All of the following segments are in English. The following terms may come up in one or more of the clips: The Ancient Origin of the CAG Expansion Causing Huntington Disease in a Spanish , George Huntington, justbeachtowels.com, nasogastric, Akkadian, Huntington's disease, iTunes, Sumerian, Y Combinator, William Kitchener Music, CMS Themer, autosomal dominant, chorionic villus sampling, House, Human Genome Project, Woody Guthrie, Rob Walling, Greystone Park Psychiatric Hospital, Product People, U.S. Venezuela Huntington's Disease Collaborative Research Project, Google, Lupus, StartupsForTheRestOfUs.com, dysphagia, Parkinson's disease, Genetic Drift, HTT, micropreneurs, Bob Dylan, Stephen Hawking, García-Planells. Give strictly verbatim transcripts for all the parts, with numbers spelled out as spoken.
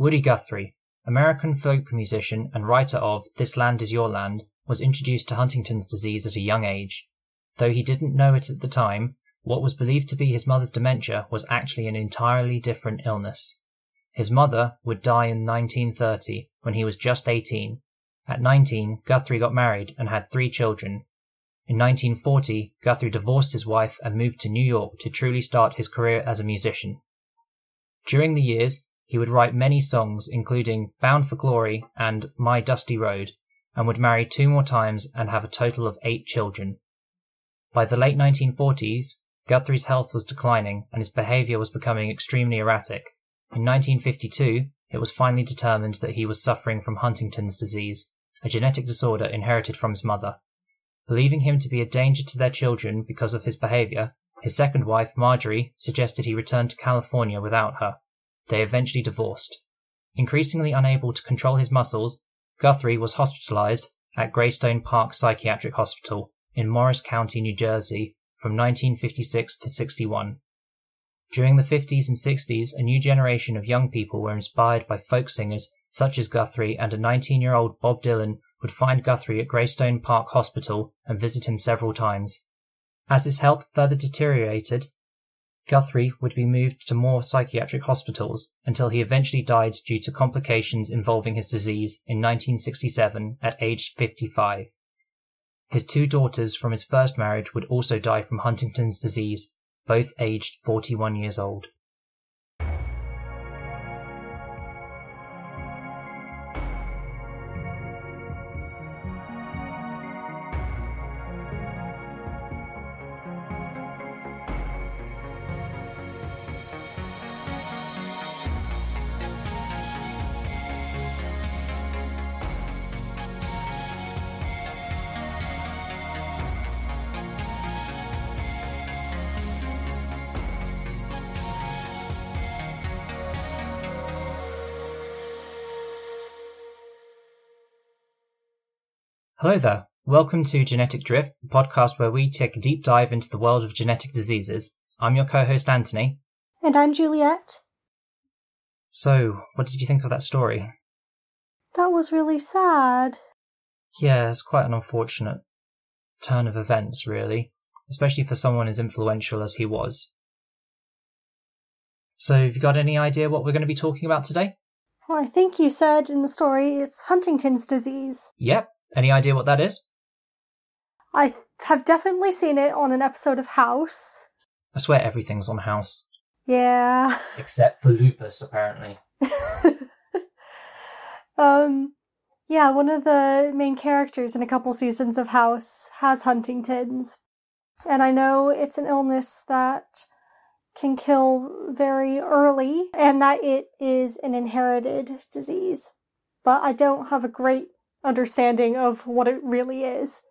Woody Guthrie, American folk musician and writer of This Land Is Your Land, was introduced to Huntington's disease at a young age. Though he didn't know it at the time, what was believed to be his mother's dementia was actually an entirely different illness. His mother would die in nineteen thirty, when he was just eighteen. At nineteen, Guthrie got married and had three children. In nineteen forty, Guthrie divorced his wife and moved to New York to truly start his career as a musician. During the years, he would write many songs, including Bound for Glory and My Dusty Road, and would marry two more times and have a total of eight children. By the late nineteen forties, Guthrie's health was declining and his behaviour was becoming extremely erratic. In nineteen fifty-two, it was finally determined that he was suffering from Huntington's disease, a genetic disorder inherited from his mother. Believing him to be a danger to their children because of his behaviour, his second wife, Marjorie, suggested he return to California without her. They eventually divorced. Increasingly unable to control his muscles, Guthrie was hospitalized at Greystone Park Psychiatric Hospital in Morris County, New Jersey, from nineteen fifty-six to sixty-one. During the fifties and sixties, a new generation of young people were inspired by folk singers such as Guthrie, and a nineteen-year-old Bob Dylan would find Guthrie at Greystone Park Hospital and visit him several times. As his health further deteriorated, Guthrie would be moved to more psychiatric hospitals until he eventually died due to complications involving his disease in nineteen sixty-seven at age fifty-five. His two daughters from his first marriage would also die from Huntington's disease, both aged forty-one years old. Hello there, welcome to Genetic Drift, the podcast where we take a deep dive into the world of genetic diseases. I'm your co-host Anthony. And I'm Juliet. So, what did you think of that story? That was really sad. Yeah, it's quite an unfortunate turn of events, really, especially for someone as influential as he was. So, have you got any idea what we're going to be talking about today? Well, I think you said in the story it's Huntington's disease. Yep. Any idea what that is? I have definitely seen it on an episode of House. I swear everything's on House. Yeah. Except for lupus, apparently. um, yeah, one of the main characters in a couple seasons of House has Huntington's. And I know it's an illness that can kill very early and that it is an inherited disease. But I don't have a great understanding of what it really is.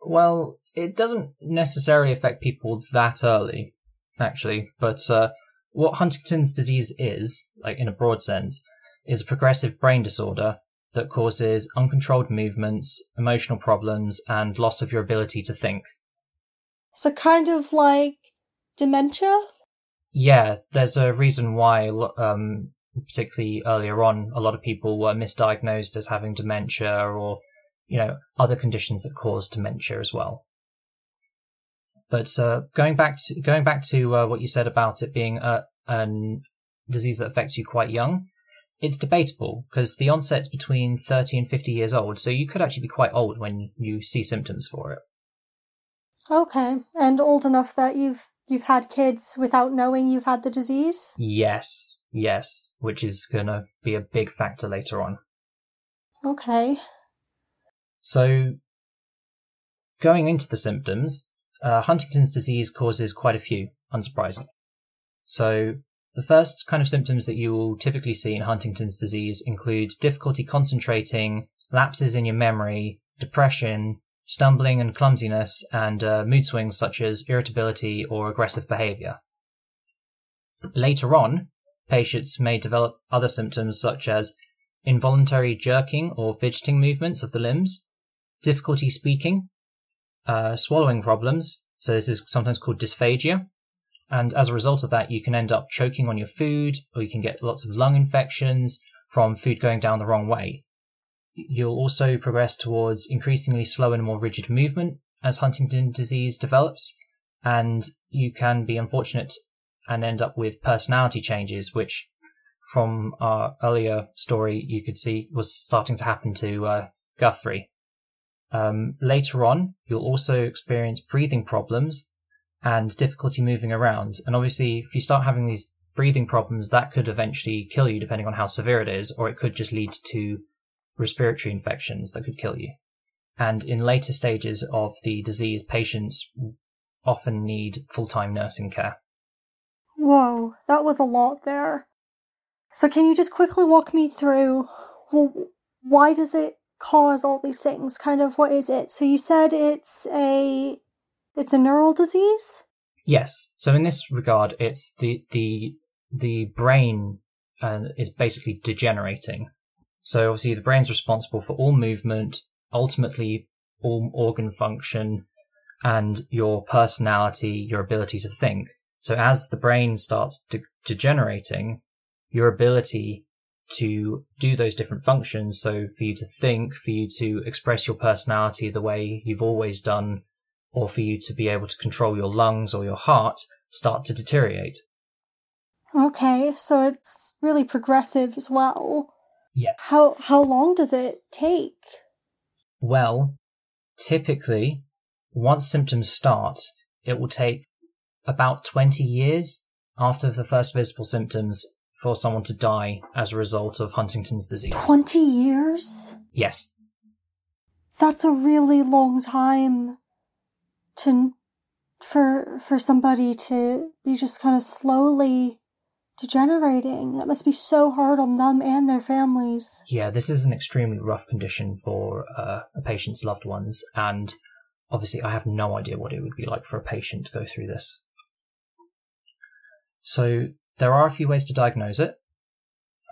Well, it doesn't necessarily affect people that early, actually, but uh, what Huntington's disease is, like in a broad sense, is a progressive brain disorder that causes uncontrolled movements, emotional problems, and loss of your ability to think. So kind of like dementia? Yeah, there's a reason why um, particularly earlier on, a lot of people were misdiagnosed as having dementia or, you know, other conditions that cause dementia as well. But uh, going back to going back to uh, what you said about it being a, a disease that affects you quite young, it's debatable because the onset's between thirty and fifty years old, so you could actually be quite old when you see symptoms for it. Okay, and old enough that you've you've had kids without knowing you've had the disease? Yes. Yes, which is going to be a big factor later on. Okay. So, going into the symptoms, uh, Huntington's disease causes quite a few, unsurprisingly. So, the first kind of symptoms that you will typically see in Huntington's disease include difficulty concentrating, lapses in your memory, depression, stumbling and clumsiness, and uh, mood swings such as irritability or aggressive behaviour. Later on, patients may develop other symptoms such as involuntary jerking or fidgeting movements of the limbs, difficulty speaking, uh, swallowing problems, so this is sometimes called dysphagia, And as a result of that, you can end up choking on your food, or you can get lots of lung infections from food going down the wrong way. You'll also progress towards increasingly slow and more rigid movement as Huntington's disease develops, and you can be unfortunate and end up with personality changes, which from our earlier story you could see was starting to happen to uh, Guthrie. Um, later on, you'll also experience breathing problems and difficulty moving around. And obviously, if you start having these breathing problems, that could eventually kill you depending on how severe it is, or it could just lead to respiratory infections that could kill you. And in later stages of the disease, patients often need full-time nursing care. Whoa, that was a lot there. So can you just quickly walk me through, well, why does it cause all these things? Kind of, what is it? So you said it's a it's a neural disease? Yes. So in this regard, it's the the the brain uh, is basically degenerating. So obviously the brain's responsible for all movement, ultimately all organ function, and your personality, your ability to think. So as the brain starts de- degenerating, your ability to do those different functions, so for you to think, for you to express your personality the way you've always done, or for you to be able to control your lungs or your heart, start to deteriorate. Okay, so it's really progressive as well. Yes. How how long does it take? Well, typically, once symptoms start, it will take about twenty years after the first visible symptoms for someone to die as a result of Huntington's disease. twenty years? Yes. That's a really long time to for for somebody to be just kind of slowly degenerating. That must be so hard on them and their families. Yeah, this is an extremely rough condition for uh, a patient's loved ones, and obviously I have no idea what it would be like for a patient to go through this. So there are a few ways to diagnose it.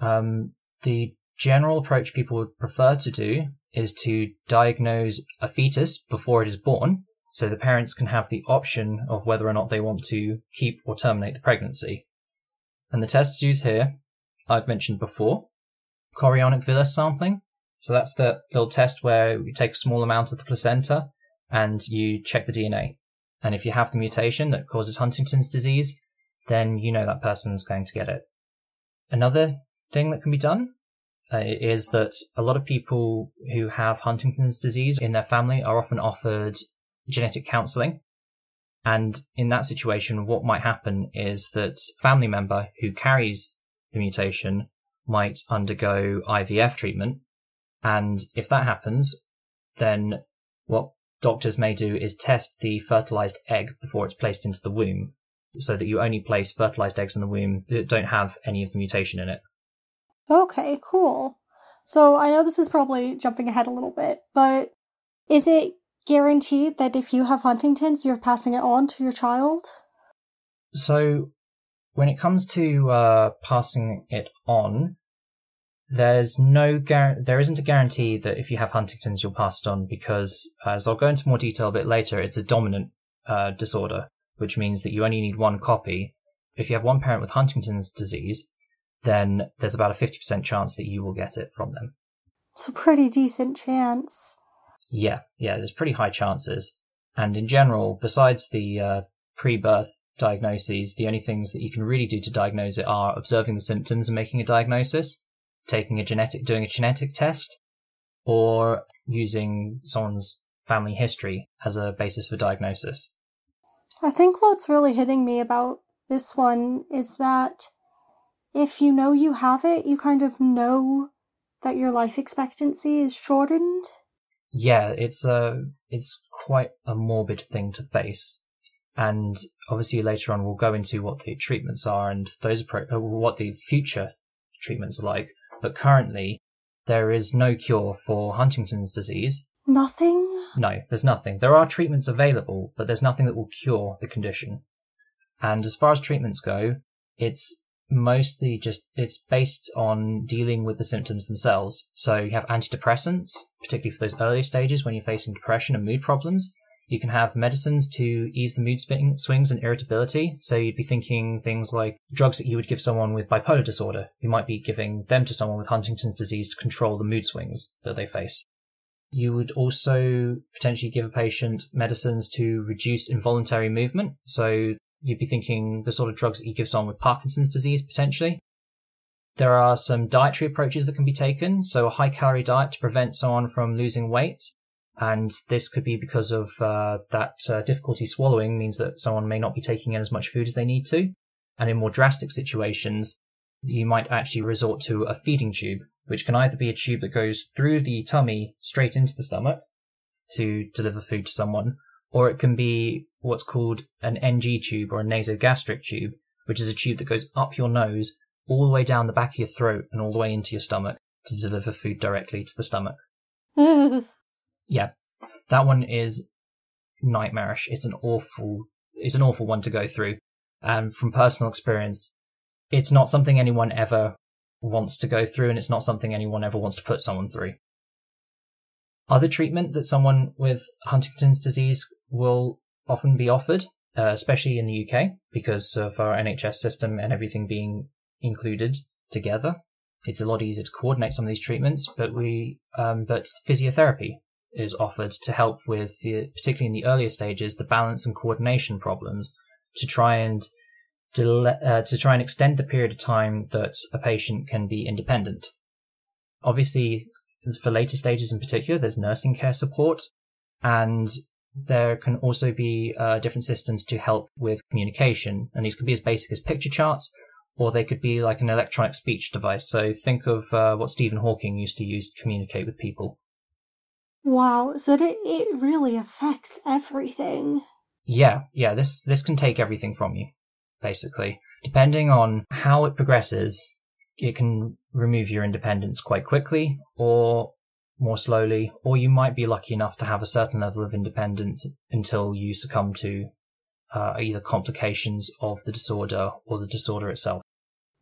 Um, the general approach people would prefer to do is to diagnose a fetus before it is born, so the parents can have the option of whether or not they want to keep or terminate the pregnancy. And the tests used here, I've mentioned before, chorionic villus sampling. So that's the little test where you take a small amount of the placenta and you check the D N A. And if you have the mutation that causes Huntington's disease, then you know that person's going to get it. Another thing that can be done uh, is that a lot of people who have Huntington's disease in their family are often offered genetic counselling. And in that situation, what might happen is that a family member who carries the mutation might undergo I V F treatment. And if that happens, then what doctors may do is test the fertilized egg before it's placed into the womb, so that you only place fertilized eggs in the womb that don't have any of the mutation in it. Okay, cool. So I know this is probably jumping ahead a little bit, but is it guaranteed that if you have Huntington's, you're passing it on to your child? So when it comes to uh, passing it on, there's no gar- there isn't a guarantee that if you have Huntington's, you'll pass it on, because, as I'll go into more detail a bit later, it's a dominant uh, disorder, which means that you only need one copy. If you have one parent with Huntington's disease, then there's about a fifty percent chance that you will get it from them. It's a pretty decent chance. Yeah, yeah, there's pretty high chances. And in general, besides the uh, pre-birth diagnoses, the only things that you can really do to diagnose it are observing the symptoms and making a diagnosis, taking a genetic, doing a genetic test, or using someone's family history as a basis for diagnosis. I think what's really hitting me about this one is that if you know you have it, you kind of know that your life expectancy is shortened. Yeah, it's a, it's quite a morbid thing to face. And obviously later on we'll go into what the treatments are and those appro- what the future treatments are like. But currently, there is no cure for Huntington's disease. Nothing? No, there's nothing. There are treatments available, but there's nothing that will cure the condition. And as far as treatments go, it's mostly just, it's based on dealing with the symptoms themselves. So you have antidepressants, particularly for those early stages when you're facing depression and mood problems. You can have medicines to ease the mood swings and irritability. So you'd be thinking things like drugs that you would give someone with bipolar disorder. You might be giving them to someone with Huntington's disease to control the mood swings that they face. You would also potentially give a patient medicines to reduce involuntary movement. So you'd be thinking the sort of drugs that you give someone with Parkinson's disease potentially. There are some dietary approaches that can be taken. So a high-calorie diet to prevent someone from losing weight. And this could be because of uh, that uh, difficulty swallowing means that someone may not be taking in as much food as they need to. And in more drastic situations, you might actually resort to a feeding tube, which can either be a tube that goes through the tummy straight into the stomach to deliver food to someone, or it can be what's called an N G tube or a nasogastric tube, which is a tube that goes up your nose, all the way down the back of your throat and all the way into your stomach to deliver food directly to the stomach. Yeah, that one is nightmarish. It's an awful, it's an awful one to go through. And from personal experience, it's not something anyone ever wants to go through, and it's not something anyone ever wants to put someone through. Other treatment that someone with Huntington's disease will often be offered, uh, especially in the U K, because of our N H S system and everything being included together, it's a lot easier to coordinate some of these treatments. But we, um, but physiotherapy is offered to help with, the, particularly in the earlier stages, the balance and coordination problems to try and dele- uh, to try and extend the period of time that a patient can be independent. Obviously, for later stages in particular, there's nursing care support, and there can also be uh, different systems to help with communication. And these can be as basic as picture charts, or they could be like an electronic speech device. So think of uh, what Stephen Hawking used to use to communicate with people. Wow, so it, it really affects everything. Yeah, yeah, this, this can take everything from you, basically. Depending on how it progresses, it can remove your independence quite quickly or more slowly, or you might be lucky enough to have a certain level of independence until you succumb to uh, either complications of the disorder or the disorder itself.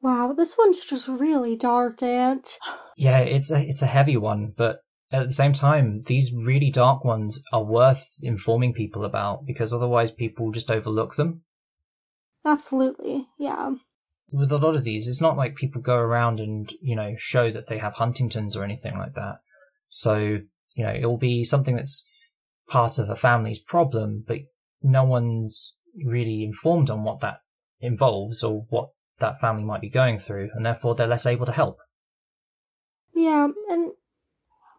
Wow, this one's just really dark, Aunt. Yeah, it's a, it's a heavy one, but at the same time, these really dark ones are worth informing people about, because otherwise people just overlook them. Absolutely, yeah. With a lot of these, it's not like people go around and, you know, show that they have Huntington's or anything like that. So, you know, it'll be something that's part of a family's problem, but no one's really informed on what that involves or what that family might be going through, and therefore they're less able to help. Yeah, and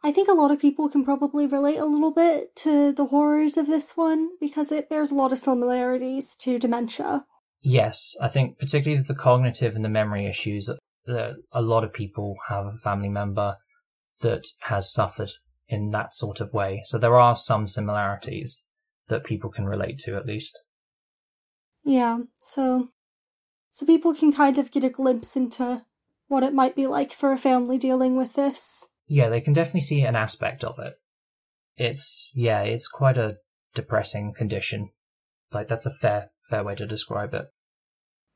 I think a lot of people can probably relate a little bit to the horrors of this one because it bears a lot of similarities to dementia. Yes, I think particularly the cognitive and the memory issues that a lot of people have a family member that has suffered in that sort of way. So there are some similarities that people can relate to at least. Yeah, so so people can kind of get a glimpse into what it might be like for a family dealing with this. Yeah, they can definitely see an aspect of it. It's, yeah, it's quite a depressing condition. Like, that's a fair, fair way to describe it.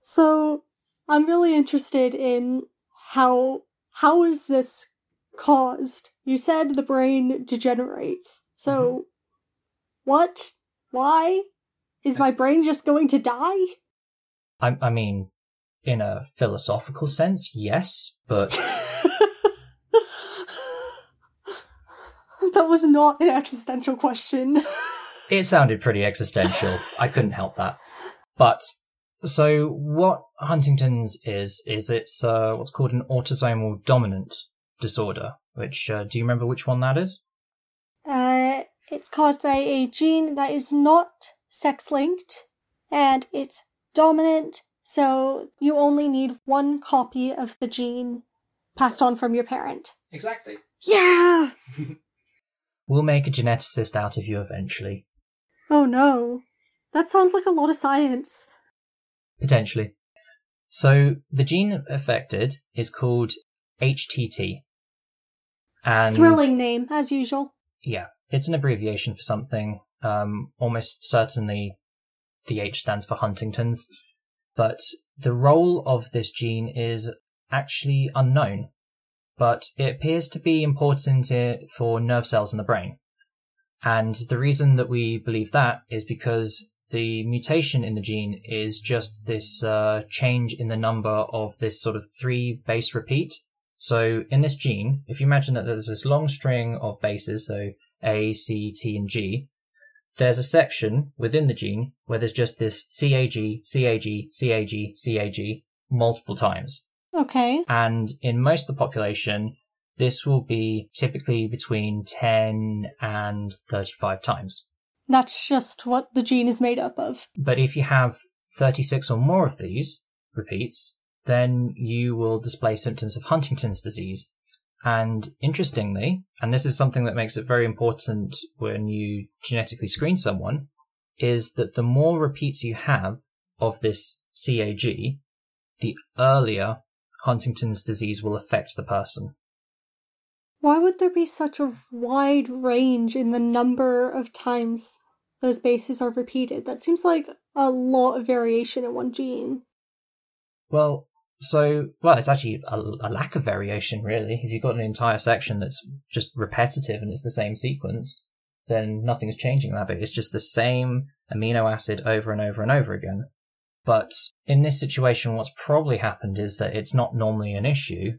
So, I'm really interested in how, how is this caused? You said the brain degenerates. So, mm-hmm. what? Why? Is my brain just going to die? I, I mean, in a philosophical sense, yes, but... That was not an existential question. It sounded pretty existential. I couldn't help that. But, so what Huntington's is, is it's uh, what's called an autosomal dominant disorder, which, uh, do you remember which one that is? Uh, it's caused by a gene that is not sex-linked, and it's dominant, so you only need one copy of the gene passed on from your parent. Exactly. Yeah! We'll make a geneticist out of you eventually. Oh no. That sounds like a lot of science. Potentially. So, the gene affected is called H T T. And thrilling name, as usual. Yeah, it's an abbreviation for something. Um, almost certainly the H stands for Huntington's. But the role of this gene is actually unknown. But it appears to be important for nerve cells in the brain. And the reason that we believe that is because the mutation in the gene is just this uh, change in the number of this sort of three base repeat. So in this gene, if you imagine that there's this long string of bases, so A, C, T, and G, there's a section within the gene where there's just this C A G, C A G, C A G, C A G multiple times. Okay. And in most of the population, this will be typically between ten and thirty-five times. That's just what the gene is made up of. But if you have thirty-six or more of these repeats, then you will display symptoms of Huntington's disease. And interestingly, and this is something that makes it very important when you genetically screen someone, is that the more repeats you have of this C A G, the earlier Huntington's disease will affect the person. Why would there be such a wide range in the number of times those bases are repeated? That seems like a lot of variation in one gene. Well, so, well, it's actually a, a lack of variation, really. If you've got an entire section that's just repetitive and it's the same sequence, then nothing's changing that bit. It's just the same amino acid over and over and over again. But in this situation, what's probably happened is that it's not normally an issue.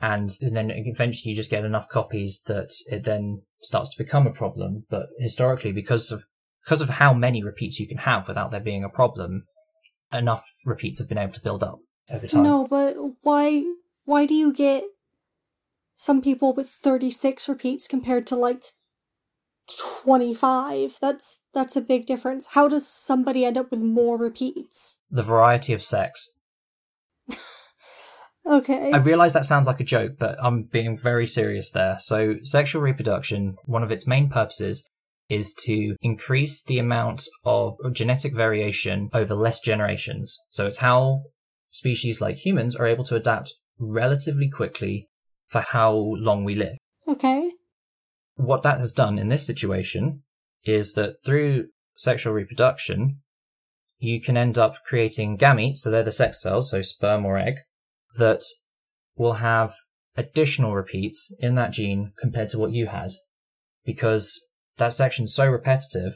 And then eventually you just get enough copies that it then starts to become a problem. But historically, because of because of how many repeats you can have without there being a problem, enough repeats have been able to build up over time. No, but why why do you get some people with thirty-six repeats compared to like twenty-five? That's that's a big difference. How does somebody end up with more repeats? The variety of sex. Okay. I realise that sounds like a joke, but I'm being very serious there. So sexual reproduction, one of its main purposes is to increase the amount of genetic variation over less generations. So it's how species like humans are able to adapt relatively quickly for how long we live. Okay. What that has done in this situation is that through sexual reproduction, you can end up creating gametes, so they're the sex cells, so sperm or egg, that will have additional repeats in that gene compared to what you had, because that section's so repetitive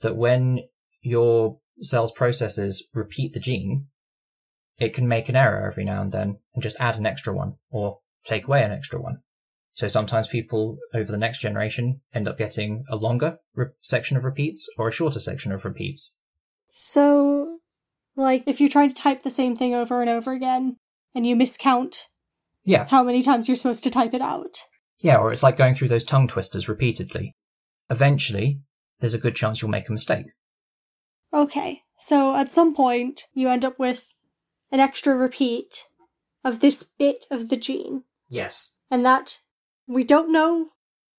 that when your cell's processes repeat the gene, it can make an error every now and then and just add an extra one or take away an extra one. So sometimes people over the next generation end up getting a longer re- section of repeats or a shorter section of repeats. So, like, if you try to type the same thing over and over again, and you miscount yeah. how many times you're supposed to type it out. Yeah, or it's like going through those tongue twisters repeatedly. Eventually, there's a good chance you'll make a mistake. Okay, so at some point, you end up with an extra repeat of this bit of the gene. Yes. And that, we don't know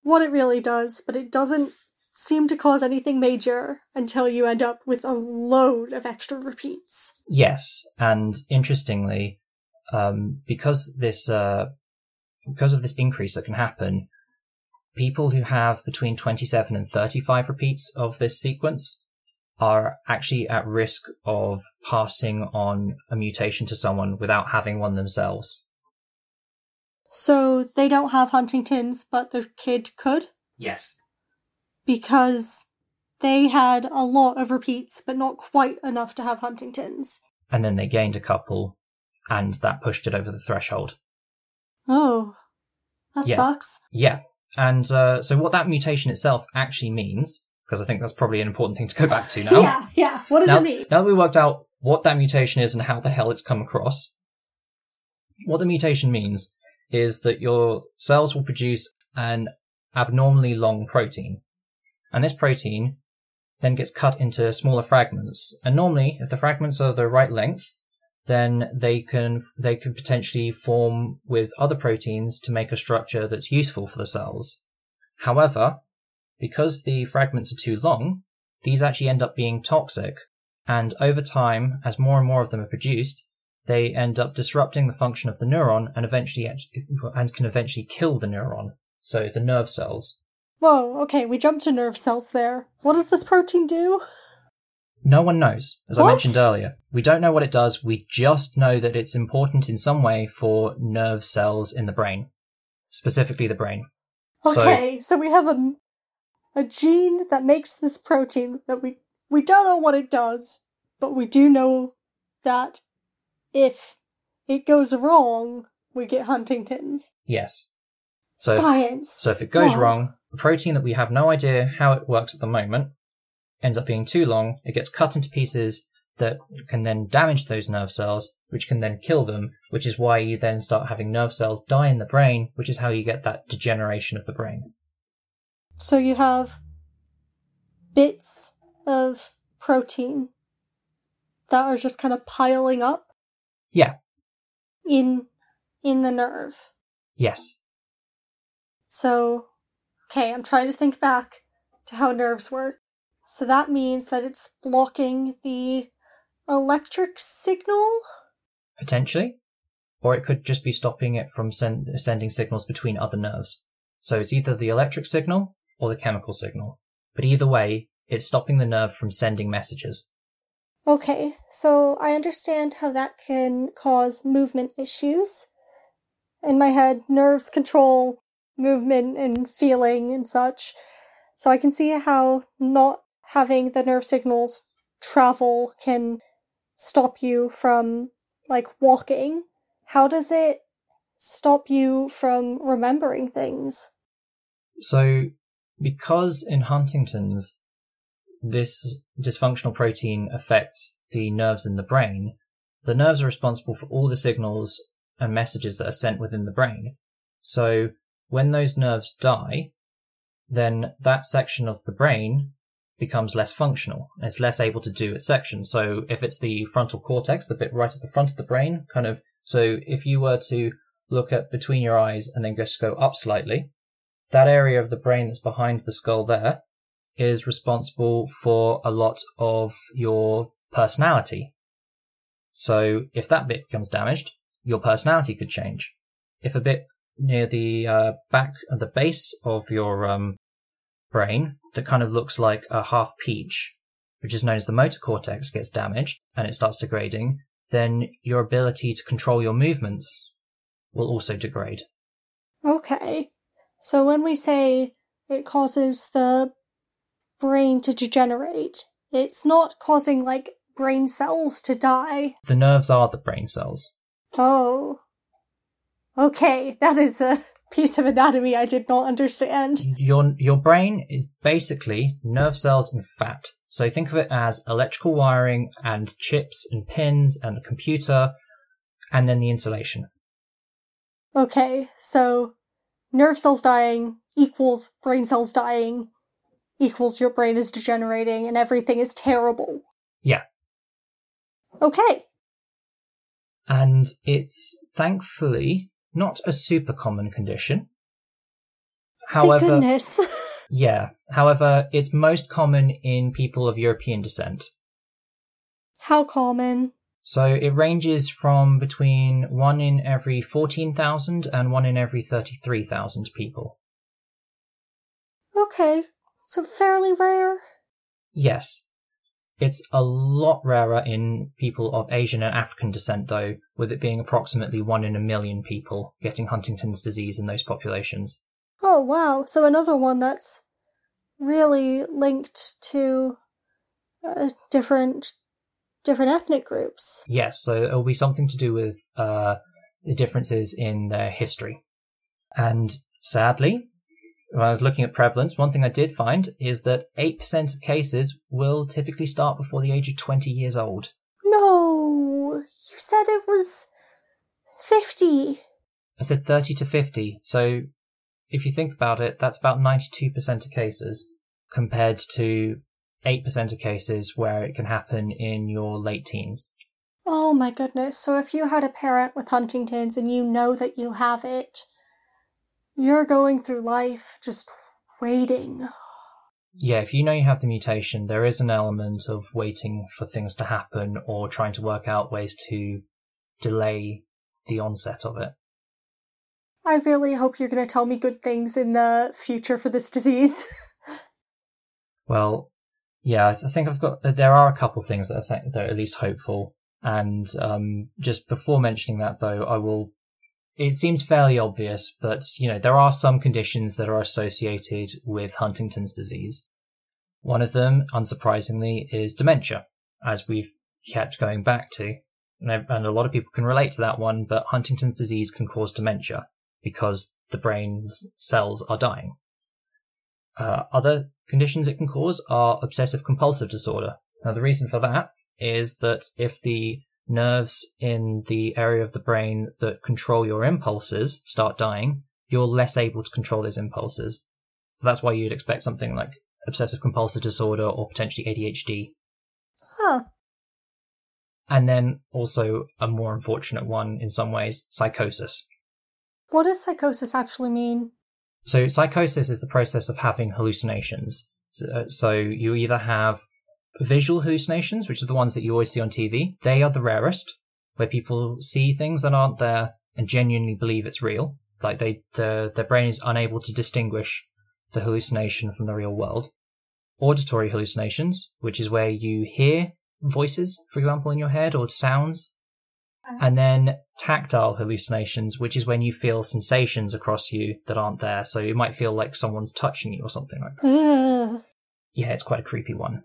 what it really does, but it doesn't seem to cause anything major until you end up with a load of extra repeats. Yes, and interestingly, Um, because this, uh, because of this increase that can happen, people who have between twenty-seven and thirty-five repeats of this sequence are actually at risk of passing on a mutation to someone without having one themselves. So they don't have Huntington's, but their kid could? Yes. Because they had a lot of repeats, but not quite enough to have Huntington's. And then they gained a couple, and that pushed it over the threshold. Oh, that yeah. sucks. Yeah. And uh, so what that mutation itself actually means, because I think that's probably an important thing to go back to now. yeah, yeah. What does now, it mean? Now that we worked out what that mutation is and how the hell it's come across, what the mutation means is that your cells will produce an abnormally long protein. And this protein then gets cut into smaller fragments. And normally, if the fragments are the right length, then they can they can potentially form with other proteins to make a structure that's useful for the cells. However, because the fragments are too long, these actually end up being toxic, and over time, as more and more of them are produced, they end up disrupting the function of the neuron and eventually and can eventually kill the neuron, so the nerve cells. Whoa, okay, we jumped to nerve cells there. What does this protein do? No one knows, as what? I mentioned earlier. We don't know what it does, we just know that it's important in some way for nerve cells in the brain. Specifically the brain. Okay, so, so we have a a gene that makes this protein that we, we don't know what it does, but we do know that if it goes wrong, we get Huntington's. Yes. So Science. If, so if it goes wow. wrong, a protein that we have no idea how it works at the moment ends up being too long, it gets cut into pieces that can then damage those nerve cells, which can then kill them, which is why you then start having nerve cells die in the brain, which is how you get that degeneration of the brain. So you have bits of protein that are just kind of piling up? Yeah. In in the nerve? Yes. So, okay, I'm trying to think back to how nerves work. So that means that it's blocking the electric signal? Potentially. Or it could just be stopping it from send- sending signals between other nerves. So it's either the electric signal or the chemical signal. But either way, it's stopping the nerve from sending messages. Okay, so I understand how that can cause movement issues. In my head, nerves control movement and feeling and such. So I can see how not having the nerve signals travel can stop you from, like, walking. How does it stop you from remembering things? So, because in Huntington's, this dysfunctional protein affects the nerves in the brain, the nerves are responsible for all the signals and messages that are sent within the brain. So, when those nerves die, then that section of the brain becomes less functional. It's less able to do its section. So if it's the frontal cortex, the bit right at the front of the brain, kind of, so if you were to look at between your eyes and then just go up slightly, that area of the brain that's behind the skull there is responsible for a lot of your personality. So if that bit becomes damaged, your personality could change. If a bit near the uh, back of the base of your um, brain that kind of looks like a half peach, which is known as the motor cortex, gets damaged and it starts degrading, then your ability to control your movements will also degrade. Okay. So when we say it causes the brain to degenerate, it's not causing, like, brain cells to die. The nerves are the brain cells. Oh. Okay, that is a piece of anatomy I did not understand. Your your brain is basically nerve cells and fat. So think of it as electrical wiring and chips and pins and a computer and then the insulation. Okay, so nerve cells dying equals brain cells dying equals your brain is degenerating and everything is terrible. Yeah. Okay. And it's thankfully not a super common condition. However, thank goodness. yeah. However, it's most common in people of European descent. How common? So it ranges from between one in every fourteen thousand and one in every thirty-three thousand people. Okay, so fairly rare? Yes. It's a lot rarer in people of Asian and African descent, though, with it being approximately one in a million people getting Huntington's disease in those populations. Oh, wow. So another one that's really linked to uh, different different ethnic groups. Yes, so it'll be something to do with uh, the differences in their history. And sadly, when I was looking at prevalence, one thing I did find is that eight percent of cases will typically start before the age of twenty years old. No! You said it was fifty. I said thirty to fifty. So if you think about it, that's about ninety-two percent of cases compared to eight percent of cases where it can happen in your late teens. Oh my goodness. So if you had a parent with Huntington's and you know that you have it, you're going through life just waiting. Yeah, if you know you have the mutation, there is an element of waiting for things to happen or trying to work out ways to delay the onset of it. I really hope you're going to tell me good things in the future for this disease. Well, yeah, I think I've got. There are a couple things that I think that are at least hopeful. And um, just before mentioning that, though, I will. it seems fairly obvious, but you know, there are some conditions that are associated with Huntington's disease. One of them, unsurprisingly, is dementia, as we've kept going back to. And a lot of people can relate to that one, but Huntington's disease can cause dementia because the brain's cells are dying. Uh, other conditions it can cause are obsessive-compulsive disorder. Now, the reason for that is that if the nerves in the area of the brain that control your impulses start dying, you're less able to control those impulses. So that's why you'd expect something like obsessive-compulsive disorder or potentially A D H D. Huh. And then also a more unfortunate one in some ways, psychosis. What does psychosis actually mean? So psychosis is the process of having hallucinations. So, uh, so you either have visual hallucinations, which are the ones that you always see on T V. They are the rarest, where people see things that aren't there and genuinely believe it's real. Like they, the, their brain is unable to distinguish the hallucination from the real world. Auditory hallucinations, which is where you hear voices, for example, in your head, or sounds. And then tactile hallucinations, which is when you feel sensations across you that aren't there. So you might feel like someone's touching you or something like that. Ugh. Yeah, it's quite a creepy one.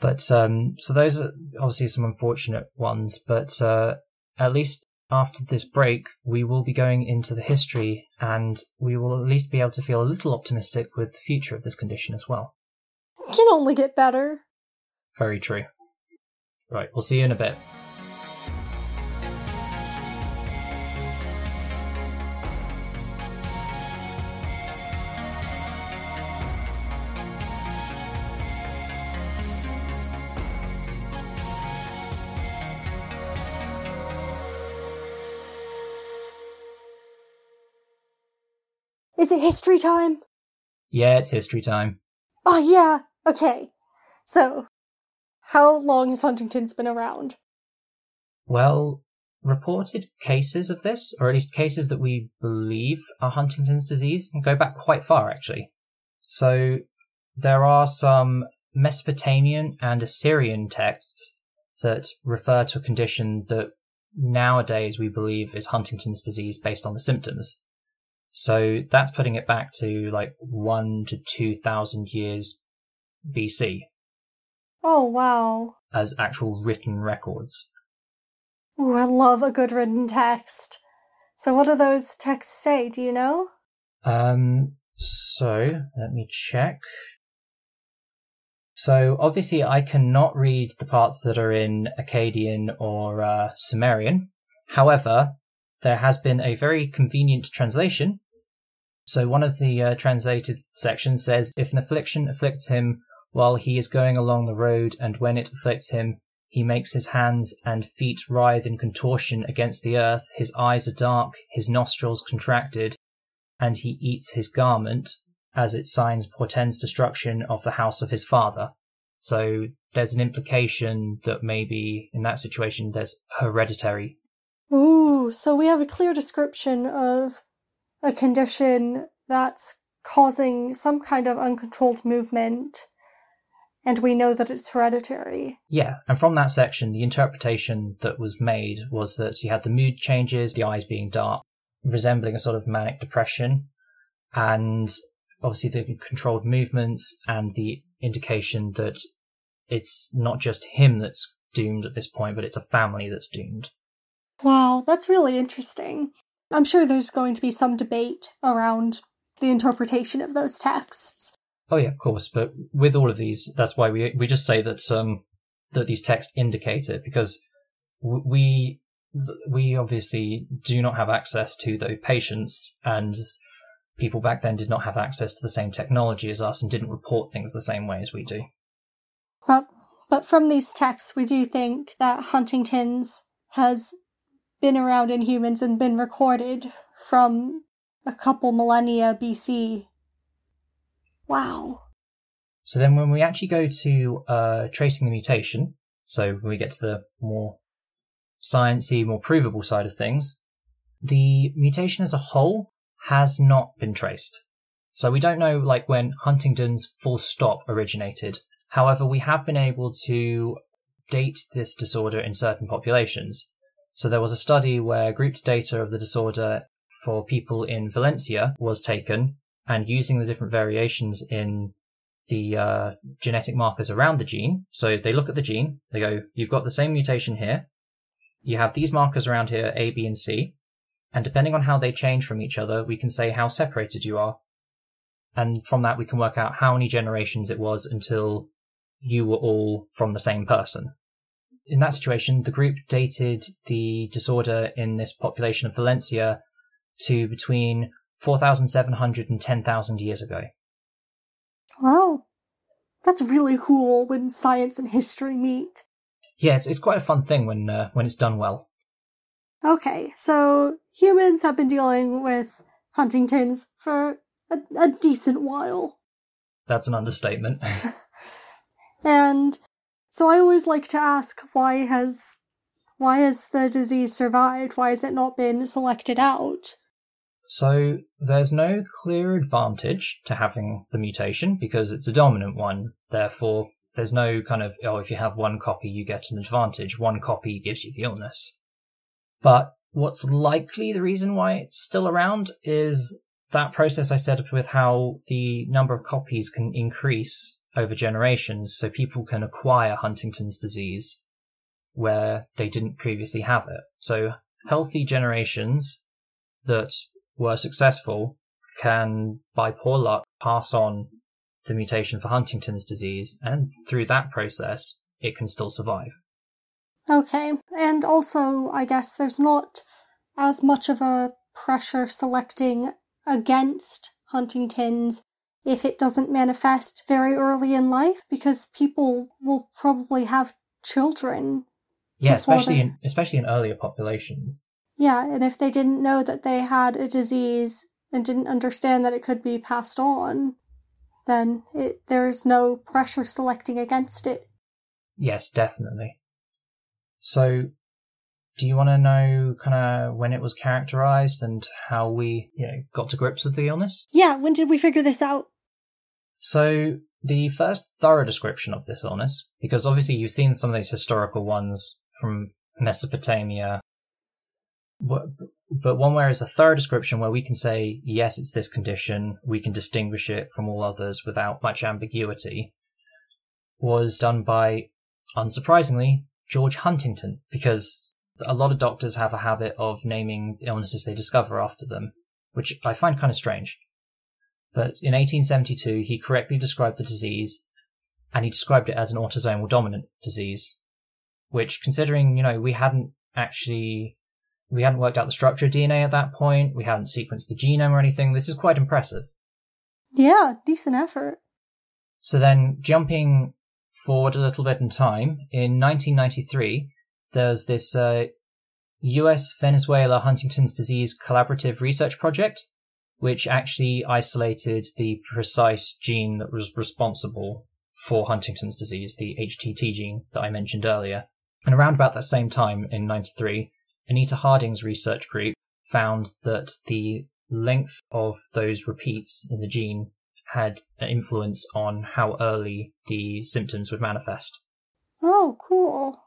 But um, so those are obviously some unfortunate ones. But uh, at least after this break, we will be going into the history, and we will at least be able to feel a little optimistic with the future of this condition as well. It can only get better. Very true. Right, we'll see you in a bit. Is it history time? Yeah, it's history time. Oh, yeah. Okay. So, how long has Huntington's been around? Well, reported cases of this, or at least cases that we believe are Huntington's disease, go back quite far, actually. So there are some Mesopotamian and Assyrian texts that refer to a condition that nowadays we believe is Huntington's disease based on the symptoms. So that's putting it back to like one to two thousand years B C. Oh, wow. As actual written records. Ooh, I love a good written text. So what do those texts say, do you know? Um, so, let me check. So, obviously I cannot read the parts that are in Akkadian or uh, Sumerian. However, there has been a very convenient translation. So one of the uh, translated sections says, "If an affliction afflicts him while he is going along the road, and when it afflicts him, he makes his hands and feet writhe in contortion against the earth, his eyes are dark, his nostrils contracted, and he eats his garment, as its signs portends destruction of the house of his father." So there's an implication that maybe in that situation there's hereditary. Ooh, so we have a clear description of a condition that's causing some kind of uncontrolled movement. And we know that it's hereditary. Yeah, and from that section, the interpretation that was made was that you had the mood changes, the eyes being dark, resembling a sort of manic depression, and obviously the controlled movements and the indication that it's not just him that's doomed at this point, but it's a family that's doomed. Wow, that's really interesting. I'm sure there's going to be some debate around the interpretation of those texts. Oh yeah, of course, but with all of these, that's why we we just say that um that these texts indicate it, because we we obviously do not have access to the patients, and people back then did not have access to the same technology as us and didn't report things the same way as we do. But, but from these texts, we do think that Huntington's has been around in humans and been recorded from a couple millennia B C. Wow. So then when we actually go to uh, tracing the mutation, so when we get to the more sciencey, more provable side of things, the mutation as a whole has not been traced. So we don't know like when Huntington's full stop originated. However, we have been able to date this disorder in certain populations. So there was a study where grouped data of the disorder for people in Valencia was taken, and using the different variations in the uh, genetic markers around the gene. So they look at the gene, they go, you've got the same mutation here, you have these markers around here, A, B, and C, and depending on how they change from each other, we can say how separated you are. And from that, we can work out how many generations it was until you were all from the same person. In that situation, the group dated the disorder in this population of Valencia to between four thousand seven hundred and ten thousand years ago. Wow. That's really cool when science and history meet. Yeah, it's, it's quite a fun thing when uh, when it's done well. Okay, so humans have been dealing with Huntington's for a, a decent while. That's an understatement. And so I always like to ask, why has why has the disease survived? Why has it not been selected out? So there's no clear advantage to having the mutation because it's a dominant one. Therefore, there's no kind of, oh, if you have one copy, you get an advantage. One copy gives you the illness. But what's likely the reason why it's still around is that process I set up with how the number of copies can increase over generations, so people can acquire Huntington's disease where they didn't previously have it. So healthy generations that were successful can, by poor luck, pass on the mutation for Huntington's disease, and through that process, it can still survive. Okay, and also, I guess there's not as much of a pressure selecting against Huntington's if it doesn't manifest very early in life, because people will probably have children. Yeah, especially they... in especially in earlier populations. Yeah, and if they didn't know that they had a disease and didn't understand that it could be passed on, then it, there's no pressure selecting against it. Yes, definitely. So, do you want to know kind of when it was characterized and how we, you know, got to grips with the illness? Yeah, when did we figure this out? So, the first thorough description of this illness, because obviously you've seen some of these historical ones from Mesopotamia, but one where it's a thorough description where we can say, yes, it's this condition, we can distinguish it from all others without much ambiguity, was done by, unsurprisingly, George Huntington, because a lot of doctors have a habit of naming illnesses they discover after them, which I find kind of strange. But in eighteen seventy-two, he correctly described the disease, and he described it as an autosomal dominant disease, which, considering, you know, we hadn't actually, we hadn't worked out the structure of D N A at that point, we hadn't sequenced the genome or anything, this is quite impressive. Yeah, decent effort. So then, jumping forward a little bit in time, in nineteen ninety-three, there's this uh, U S Venezuela Huntington's Disease Collaborative Research Project, which actually isolated the precise gene that was responsible for Huntington's disease, the H T T gene that I mentioned earlier. And around about that same time, in ninety-three, Anita Harding's research group found that the length of those repeats in the gene had an influence on how early the symptoms would manifest. Oh, cool.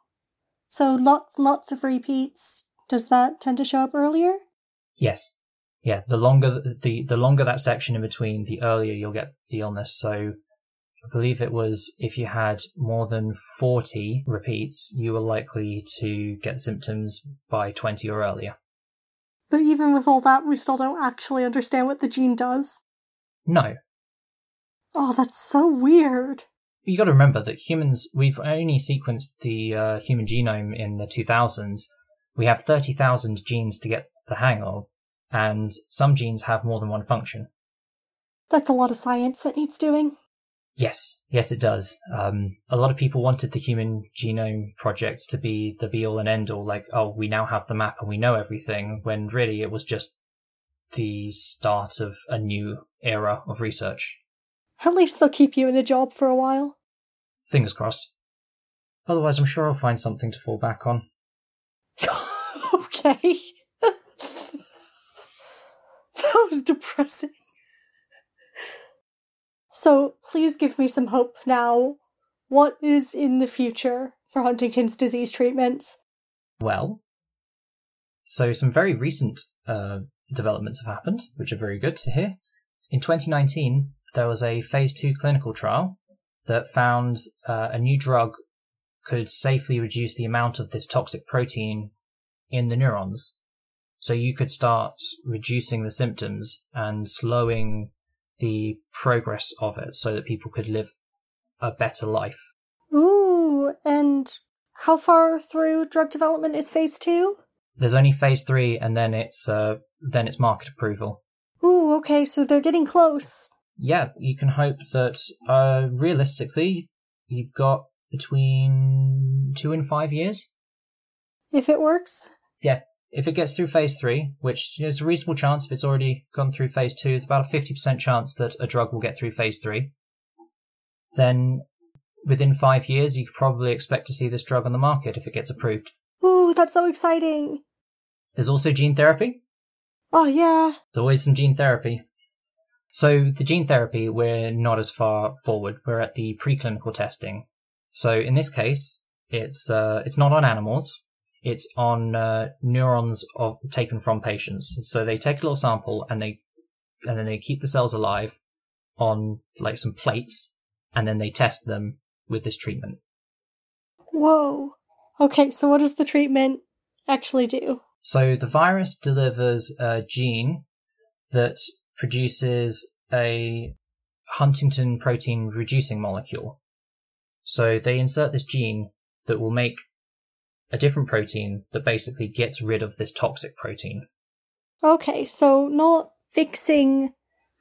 So lots lots of repeats. Does that tend to show up earlier? Yes. Yeah, the longer the, the longer that section in between, the earlier you'll get the illness. So I believe it was if you had more than forty repeats, you were likely to get symptoms by twenty or earlier. But even with all that, we still don't actually understand what the gene does. No. Oh, that's so weird. You got to remember that humans, we've only sequenced the uh, human genome in the two thousands. We have thirty thousand genes to get the hang of, and some genes have more than one function. That's a lot of science that needs doing. Yes, yes it does. Um, a lot of people wanted the Human Genome Project to be the be-all and end-all, like, oh, we now have the map and we know everything, when really it was just the start of a new era of research. At least they'll keep you in a job for a while. Fingers crossed. Otherwise, I'm sure I'll find something to fall back on. Okay. That was depressing. So, please give me some hope now. What is in the future for Huntington's disease treatments? Well, so some very recent uh, developments have happened, which are very good to hear. In twenty nineteen, there was a phase two clinical trial that found uh, a new drug could safely reduce the amount of this toxic protein in the neurons. So you could start reducing the symptoms and slowing the progress of it so that people could live a better life. Ooh, and how far through drug development is phase two? There's only phase three, and then it's uh, then it's market approval. Ooh, okay, so they're getting close. Yeah, you can hope that uh, realistically you've got between two and five years. If it works? Yeah, if it gets through phase three, which is a reasonable chance if it's already gone through phase two, it's about a fifty percent chance that a drug will get through phase three. Then within five years, you could probably expect to see this drug on the market if it gets approved. Ooh, that's so exciting. There's also gene therapy. Oh, yeah. There's always some gene therapy. So the gene therapy, we're not as far forward. We're at the preclinical testing. So in this case, it's uh, it's not on animals. It's on uh, neurons of, taken from patients. So they take a little sample and they and then they keep the cells alive on like some plates, and then they test them with this treatment. Whoa. Okay, so what does the treatment actually do? So the virus delivers a gene that produces a Huntington protein reducing molecule. So they insert this gene that will make a different protein that basically gets rid of this toxic protein. Okay, so not fixing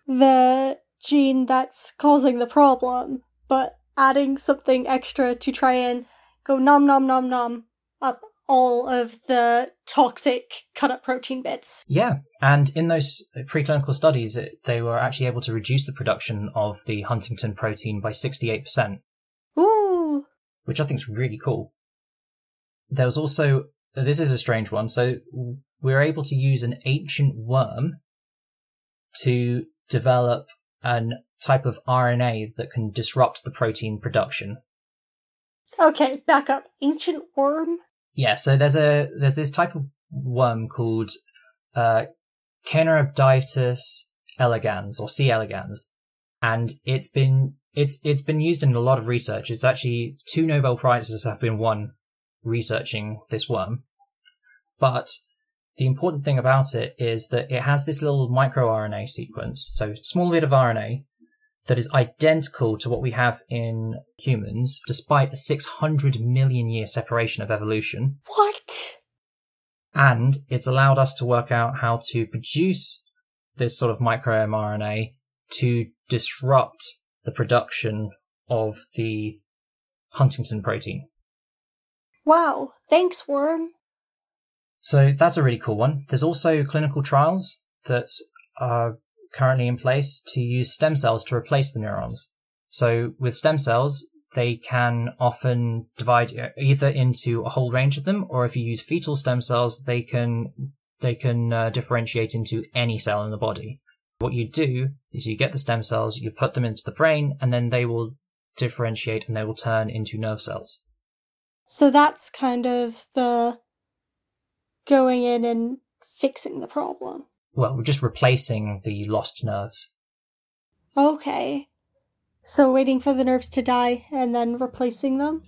the gene that's causing the problem, but adding something extra to try and go nom nom nom nom up all of the toxic cut-up protein bits. Yeah, and in those preclinical studies, it, they were actually able to reduce the production of the Huntington protein by sixty-eight percent. Ooh! Which I think is really cool. There was also, this is a strange one, so we were able to use an ancient worm to develop a type of R N A that can disrupt the protein production. Okay, back up. Ancient worm? Yeah, so there's a there's this type of worm called uh, Caenorhabditis elegans, or C. elegans, and it's been it's it's been used in a lot of research. It's actually two Nobel prizes have been won researching this worm. But the important thing about it is that it has this little microRNA sequence, so small bit of R N A that is identical to what we have in humans, despite a six hundred million year separation of evolution. What? And it's allowed us to work out how to produce this sort of microRNA to disrupt the production of the Huntington protein. Wow, thanks, worm. So that's a really cool one. There's also clinical trials that are currently in place to use stem cells to replace the neurons. So with stem cells, they can often divide either into a whole range of them, or if you use fetal stem cells, they can they can uh, differentiate into any cell in the body. What you do is you get the stem cells, you put them into the brain, and then they will differentiate and they will turn into nerve cells. So that's kind of the going in and fixing the problem. Well, we're just replacing the lost nerves. Okay. So waiting for the nerves to die and then replacing them?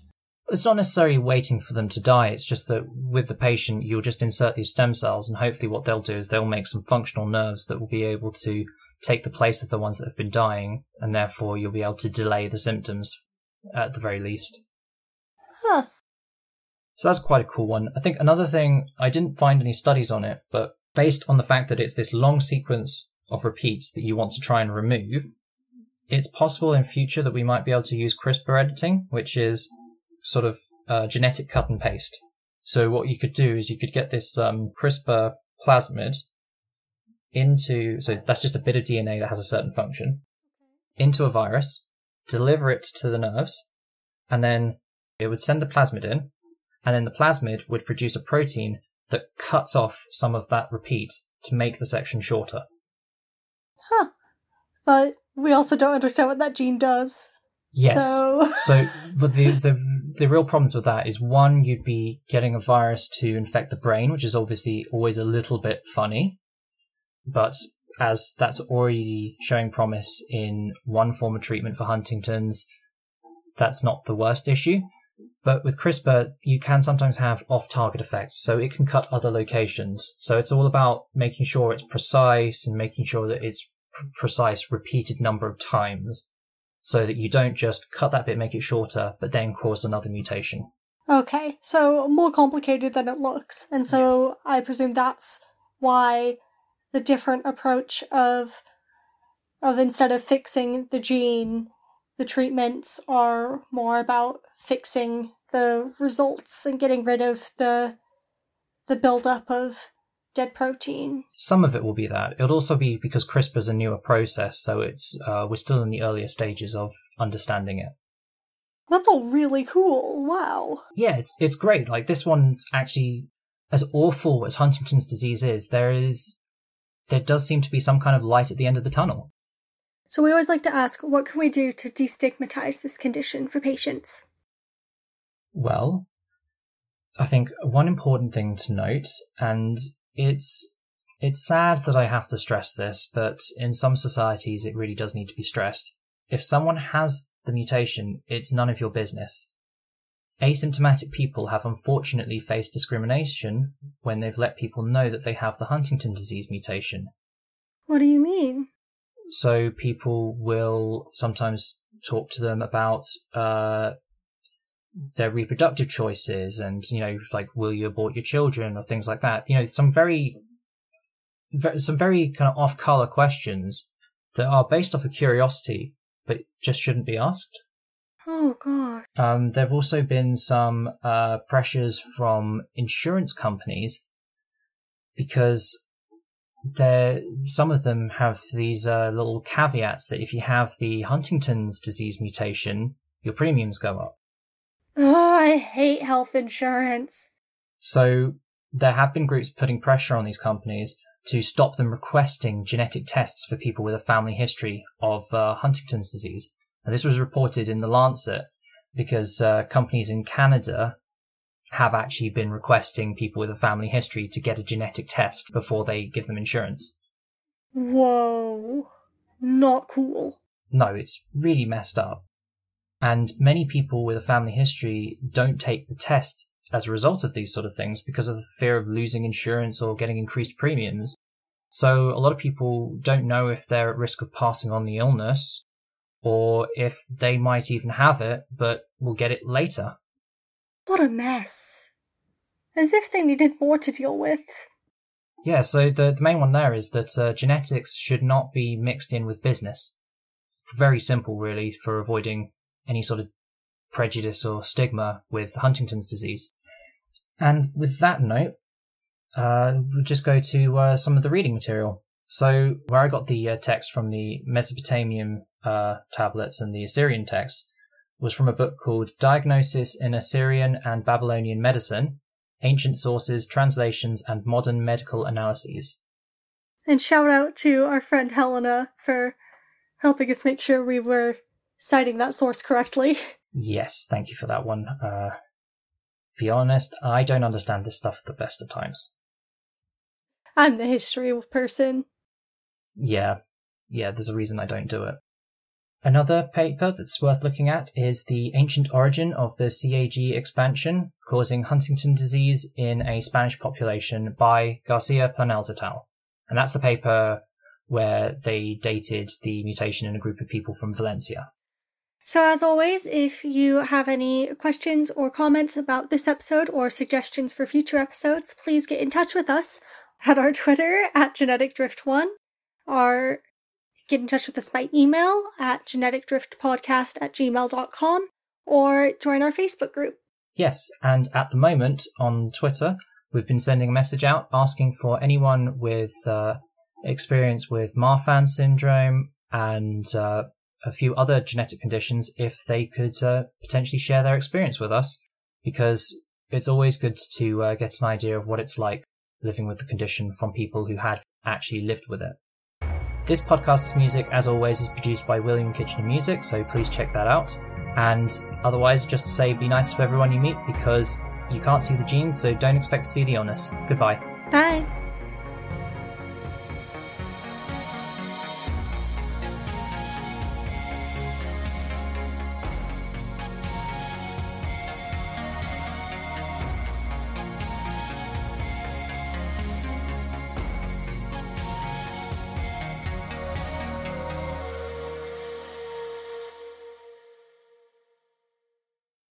It's not necessarily waiting for them to die. It's just that with the patient, you'll just insert these stem cells, and hopefully what they'll do is they'll make some functional nerves that will be able to take the place of the ones that have been dying, and therefore you'll be able to delay the symptoms at the very least. Huh. So that's quite a cool one. I think another thing, I didn't find any studies on it, but based on the fact that it's this long sequence of repeats that you want to try and remove, it's possible in future that we might be able to use CRISPR editing, which is sort of uh, genetic cut and paste. So what you could do is you could get this um, CRISPR plasmid into, so that's just a bit of D N A that has a certain function, into a virus, deliver it to the nerves, and then it would send the plasmid in, and then the plasmid would produce a protein that cuts off some of that repeat to make the section shorter. Huh. But we also don't understand what that gene does. Yes. So, so but the, the the real problems with that is, one, you'd be getting a virus to infect the brain, which is obviously always a little bit funny. but as that's already showing promise in one form of treatment for Huntington's, that's not the worst issue. But with CRISPR, you can sometimes have off-target effects, so it can cut other locations. So it's all about making sure it's precise and making sure that it's precise repeated number of times, so that you don't just cut that bit, make it shorter, but then cause another mutation. Okay, so more complicated than it looks. And so yes. I presume that's why the different approach of of instead of fixing the gene, the treatments are more about fixing the results and getting rid of the the buildup of dead protein. Some of it will be that. It'll also be because CRISPR is a newer process, so it's uh, we're still in the earlier stages of understanding it. That's all really cool. Wow. Yeah, it's it's great. Like, this one, actually, as awful as Huntington's disease is, there is there does seem to be some kind of light at the end of the tunnel. So we always like to ask, what can we do to destigmatize this condition for patients? Well, I think one important thing to note, and it's it's sad that I have to stress this, but in some societies it really does need to be stressed. If someone has the mutation, it's none of your business. Asymptomatic people have unfortunately faced discrimination when they've let people know that they have the Huntington's disease mutation. What do you mean? So people will sometimes talk to them about uh, their reproductive choices and, you know, like, will you abort your children or things like that. You know, some very, very some very kind of off-color questions that are based off of curiosity, but just shouldn't be asked. Oh, God. Um, there have also been some uh, pressures from insurance companies because There, some of them have these uh, little caveats that if you have the Huntington's disease mutation, your premiums go up. Oh, I hate health insurance. So there have been groups putting pressure on these companies to stop them requesting genetic tests for people with a family history of uh, Huntington's disease. And this was reported in The Lancet because uh, companies in Canada have actually been requesting people with a family history to get a genetic test before they give them insurance. Whoa. Not cool. No, it's really messed up. And many people with a family history don't take the test as a result of these sort of things because of the fear of losing insurance or getting increased premiums. So a lot of people don't know if they're at risk of passing on the illness or if they might even have it but will get it later. What a mess. As if they needed more to deal with. Yeah, so the, the main one there is that uh, genetics should not be mixed in with business. Very simple, really, for avoiding any sort of prejudice or stigma with Huntington's disease. And with that note, uh, we'll just go to uh, some of the reading material. So where I got the uh, text from the Mesopotamian uh, tablets and the Assyrian text was from a book called Diagnosis in Assyrian and Babylonian Medicine, Ancient Sources, Translations, and Modern Medical Analyses. And shout out to our friend Helena for helping us make sure we were citing that source correctly. Yes, thank you for that one. Uh, be honest, I don't understand this stuff at the best of times. I'm the history person. Yeah, yeah, there's a reason I don't do it. Another paper that's worth looking at is The Ancient Origin of the C A G Expansion Causing Huntington Disease in a Spanish Population by García-Planells et al. And that's the paper where they dated the mutation in a group of people from Valencia. So as always, if you have any questions or comments about this episode or suggestions for future episodes, please get in touch with us at our Twitter at Genetic Drift one, our Get in touch with us by email at genetic drift podcast at gmail dot com or join our Facebook group. Yes, and at the moment on Twitter, we've been sending a message out asking for anyone with uh, experience with Marfan syndrome and uh, a few other genetic conditions if they could uh, potentially share their experience with us, because it's always good to uh, get an idea of what it's like living with the condition from people who had actually lived with it. This podcast's music, as always, is produced by William Kitchener Music, so please check that out. And otherwise, just to say, be nice to everyone you meet, because you can't see the genes, so don't expect to see the illness. Goodbye. Bye.